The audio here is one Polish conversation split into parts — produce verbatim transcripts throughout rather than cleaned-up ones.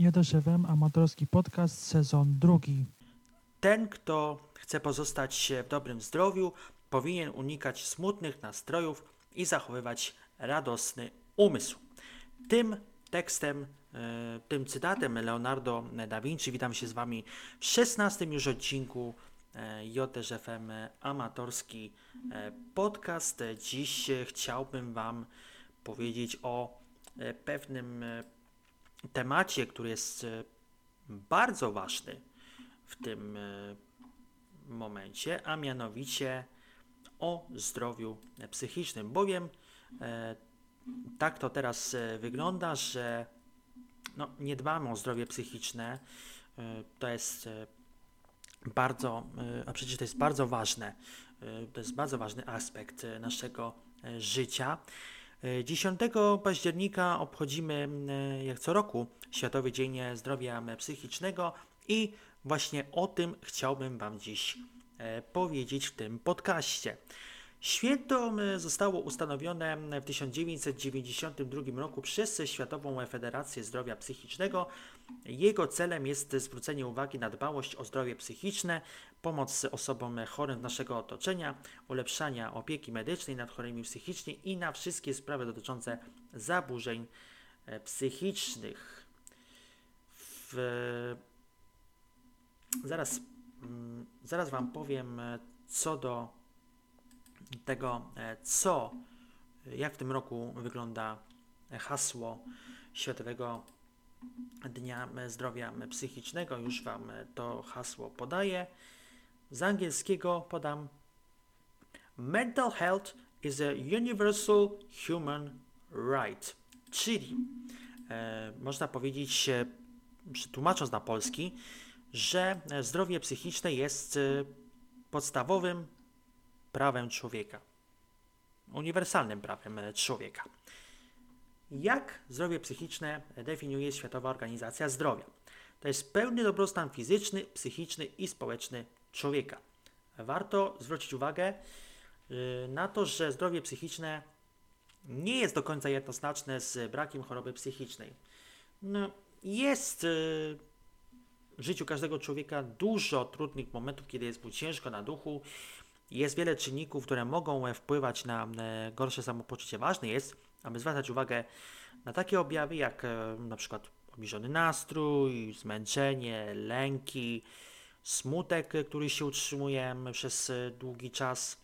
J S Z F M Amatorski Podcast, sezon drugi. Ten, kto chce pozostać w dobrym zdrowiu, powinien unikać smutnych nastrojów i zachowywać radosny umysł. Tym tekstem, tym cytatem Leonardo da Vinci witam się z Wami w szesnastym już odcinku J S Z F M Amatorski Podcast. Dziś chciałbym Wam powiedzieć o pewnym temacie, który jest bardzo ważny w tym momencie, a mianowicie o zdrowiu psychicznym, bowiem tak to teraz wygląda, że no, nie dbamy o zdrowie psychiczne. To jest bardzo, a przecież to jest bardzo ważne, to jest bardzo ważny aspekt naszego życia. dziesiątego października obchodzimy, jak co roku, Światowy Dzień Zdrowia Psychicznego i właśnie o tym chciałbym Wam dziś powiedzieć w tym podcaście. Święto zostało ustanowione w tysiąc dziewięćset dziewięćdziesiątym drugim roku przez Światową Federację Zdrowia Psychicznego. Jego celem jest zwrócenie uwagi na dbałość o zdrowie psychiczne, pomoc osobom chorym naszego otoczenia, ulepszania opieki medycznej nad chorymi psychicznie i na wszystkie sprawy dotyczące zaburzeń psychicznych. W... Zaraz, zaraz Wam powiem co do tego, co, jak w tym roku wygląda hasło Światowego Dnia Zdrowia Psychicznego. Już Wam to hasło podaję. Z angielskiego podam: Mental health is a universal human right. Czyli e, można powiedzieć, przetłumacząc na polski, że zdrowie psychiczne jest podstawowym prawem człowieka, uniwersalnym prawem człowieka. Jak zdrowie psychiczne definiuje Światowa Organizacja Zdrowia? To jest pełny dobrostan fizyczny, psychiczny i społeczny człowieka. Warto zwrócić uwagę na to, że zdrowie psychiczne nie jest do końca jednoznaczne z brakiem choroby psychicznej. No, jest w życiu każdego człowieka dużo trudnych momentów, kiedy jest mu ciężko na duchu. Jest wiele czynników, które mogą wpływać na gorsze samopoczucie. Ważne jest, aby zwracać uwagę na takie objawy jak na przykład obniżony nastrój, zmęczenie, lęki, smutek, który się utrzymuje przez długi czas.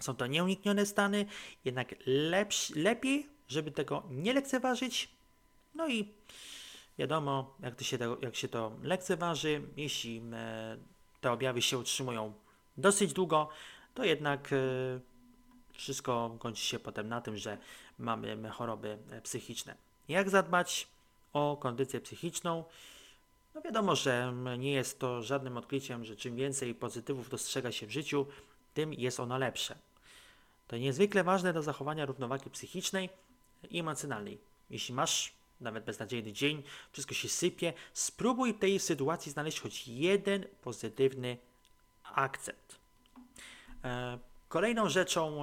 Są to nieuniknione stany, jednak lepsi, lepiej, żeby tego nie lekceważyć. No i wiadomo, jak to się, jak się to lekceważy, jeśli te objawy się utrzymują dosyć długo, to jednak wszystko kończy się potem na tym, że mamy choroby psychiczne. Jak zadbać o kondycję psychiczną? No wiadomo, że nie jest to żadnym odkryciem, że czym więcej pozytywów dostrzega się w życiu, tym jest ono lepsze. To niezwykle ważne do zachowania równowagi psychicznej i emocjonalnej. Jeśli masz nawet beznadziejny dzień, wszystko się sypie, spróbuj w tej sytuacji znaleźć choć jeden pozytywny akcent. Kolejną rzeczą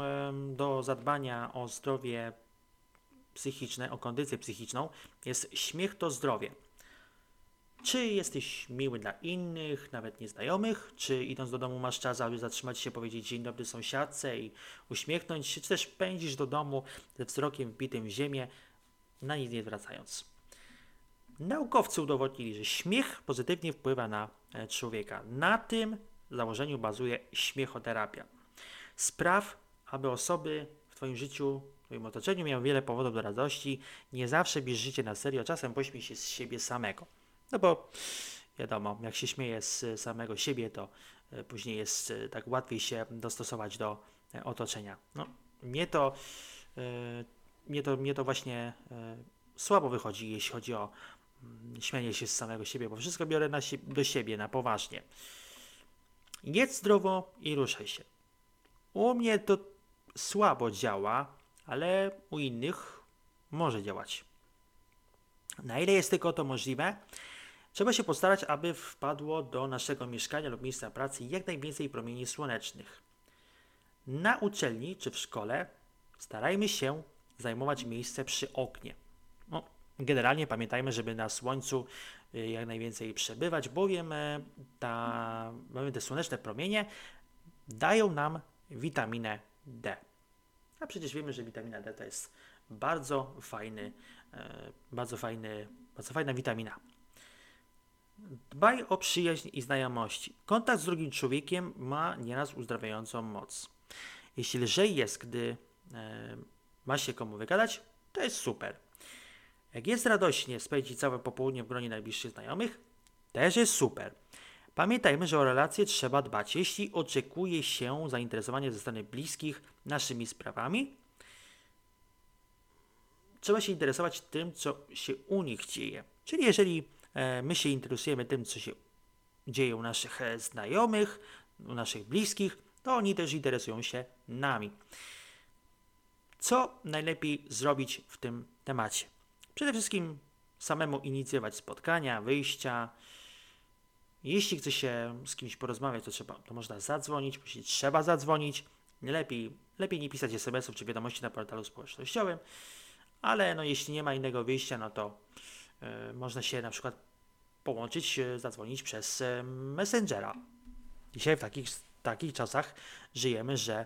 do zadbania o zdrowie psychiczne, o kondycję psychiczną jest śmiech to zdrowie. Czy jesteś miły dla innych, nawet nieznajomych, czy idąc do domu masz czas, aby zatrzymać się, powiedzieć dzień dobry sąsiadce i uśmiechnąć się, czy też pędzisz do domu ze wzrokiem wbitym w ziemię, na nic nie zwracając. Naukowcy udowodnili, że śmiech pozytywnie wpływa na człowieka. Na tym w założeniu bazuje śmiechoterapia. Spraw, aby osoby w Twoim życiu, w Twoim otoczeniu miały wiele powodów do radości. Nie zawsze bierz życie na serio, czasem pośmiej się z siebie samego. No bo wiadomo, jak się śmieje z samego siebie, to później jest tak łatwiej się dostosować do otoczenia. No, mnie to, mnie to, mnie to właśnie słabo wychodzi, jeśli chodzi o śmianie się z samego siebie, bo wszystko biorę na si- do siebie na poważnie. Jedz zdrowo i ruszaj się. U mnie to słabo działa, ale u innych może działać. Na ile jest tylko to możliwe, trzeba się postarać, aby wpadło do naszego mieszkania lub miejsca pracy jak najwięcej promieni słonecznych. Na uczelni czy w szkole starajmy się zajmować miejsce przy oknie. No, Generalnie pamiętajmy, żeby na słońcu jak najwięcej przebywać, bowiem ta, mamy te słoneczne promienie dają nam witaminę D. A przecież wiemy, że witamina D to jest bardzo fajny, bardzo fajny, bardzo fajna witamina. Dbaj o przyjaźń i znajomości. Kontakt z drugim człowiekiem ma nieraz uzdrawiającą moc. Jeśli lżej jest, gdy ma się komu wygadać, to jest super. Jak jest radośnie spędzić całe popołudnie w gronie najbliższych znajomych, też jest super. Pamiętajmy, że o relacje trzeba dbać. Jeśli oczekuje się zainteresowania ze strony bliskich naszymi sprawami, trzeba się interesować tym, co się u nich dzieje. Czyli jeżeli my się interesujemy tym, co się dzieje u naszych znajomych, u naszych bliskich, to oni też interesują się nami. Co najlepiej zrobić w tym temacie? Przede wszystkim samemu inicjować spotkania, wyjścia. Jeśli chce się z kimś porozmawiać, to, trzeba, to można zadzwonić, jeśli trzeba zadzwonić. Lepiej, lepiej nie pisać es em esów czy wiadomości na portalu społecznościowym, ale no, jeśli nie ma innego wyjścia, no to y, można się na przykład połączyć, y, zadzwonić przez y, Messengera. Dzisiaj w takich, takich czasach żyjemy, że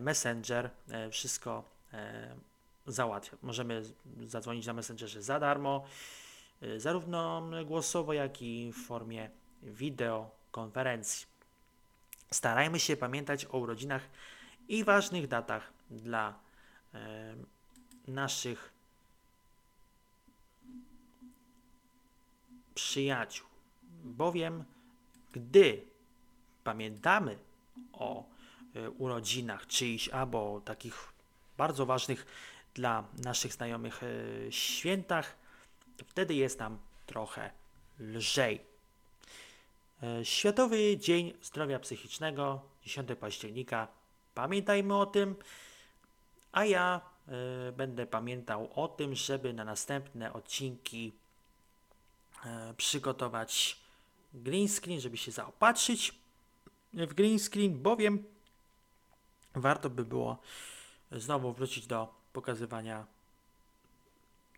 Messenger y, wszystko y, załatwia. Możemy zadzwonić na Messengerze za darmo, y, zarówno głosowo, jak i w formie wideokonferencji. Starajmy się pamiętać o urodzinach i ważnych datach dla y, naszych przyjaciół, bowiem gdy pamiętamy o y, urodzinach czyichś albo takich bardzo ważnych dla naszych znajomych y, świętach, to wtedy jest nam trochę lżej. Światowy Dzień Zdrowia Psychicznego, dziesiątego października. Pamiętajmy o tym, a ja y, będę pamiętał o tym, żeby na następne odcinki y, przygotować green screen, żeby się zaopatrzyć w green screen, bowiem warto by było znowu wrócić do pokazywania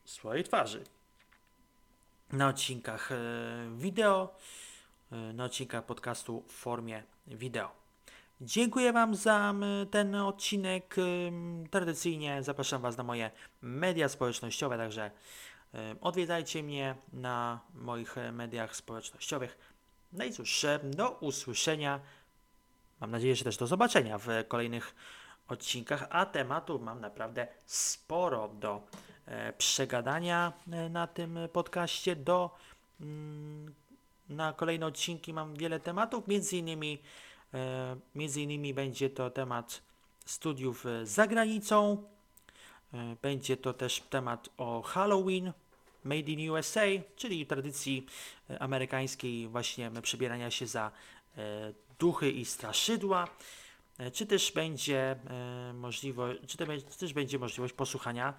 swojej twarzy na odcinkach y, wideo, na odcinkach podcastu w formie wideo. Dziękuję Wam za ten odcinek. Tradycyjnie zapraszam Was na moje media społecznościowe, także odwiedzajcie mnie na moich mediach społecznościowych. No i cóż, do usłyszenia. Mam nadzieję, że też do zobaczenia w kolejnych odcinkach, a tematów mam naprawdę sporo do przegadania na tym podcaście, do mm, na kolejne odcinki mam wiele tematów, między innymi, e, między innymi będzie to temat studiów za granicą, e, będzie to też temat o Halloween, Made in U S A, czyli tradycji amerykańskiej właśnie przebierania się za e, duchy i straszydła, e, czy też będzie e, możliwość, czy, te, czy też będzie możliwość posłuchania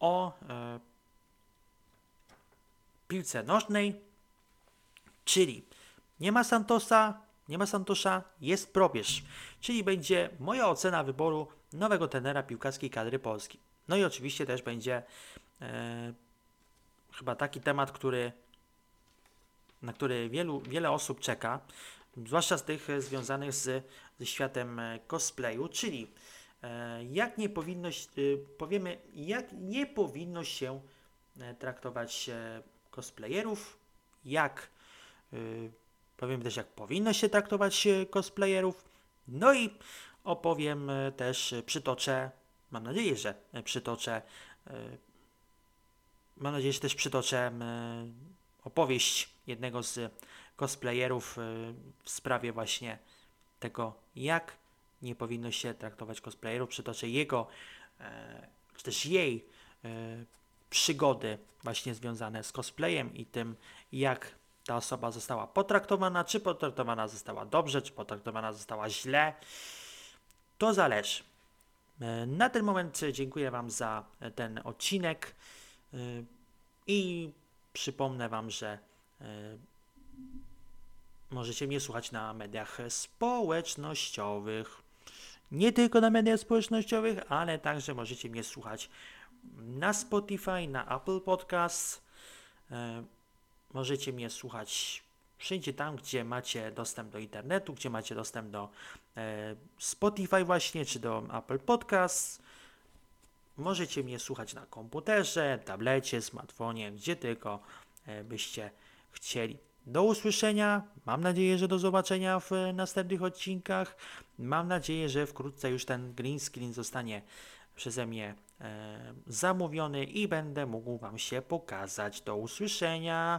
o e, piłce nożnej. Czyli nie ma Santosa, nie ma Santosza, jest probierz. Czyli będzie moja ocena wyboru nowego trenera piłkarskiej kadry Polski. No i oczywiście też będzie e, chyba taki temat, który, na który wielu, wiele osób czeka, zwłaszcza z tych związanych z, ze światem cosplayu, czyli e, jak nie powinno, e, powiemy, jak nie powinno się e, traktować e, cosplayerów, jak powiem też, jak powinno się traktować cosplayerów, no i opowiem też, przytoczę, mam nadzieję, że przytoczę, mam nadzieję, że też przytoczę opowieść jednego z cosplayerów w sprawie właśnie tego, jak nie powinno się traktować cosplayerów, przytoczę jego, czy też jej przygody właśnie związane z cosplayem i tym, jak ta osoba została potraktowana, czy potraktowana została dobrze, czy potraktowana została źle, to zależy. Na ten moment dziękuję Wam za ten odcinek i przypomnę Wam, że możecie mnie słuchać na mediach społecznościowych. Nie tylko na mediach społecznościowych, ale także możecie mnie słuchać na Spotify, na Apple Podcast. Możecie mnie słuchać wszędzie tam, gdzie macie dostęp do internetu, gdzie macie dostęp do Spotify właśnie, czy do Apple Podcast. Możecie mnie słuchać na komputerze, tablecie, smartfonie, gdzie tylko byście chcieli. Do usłyszenia, mam nadzieję, że do zobaczenia w następnych odcinkach. Mam nadzieję, że wkrótce już ten green screen zostanie przeze mnie e, zamówiony i będę mógł Wam się pokazać. Do usłyszenia.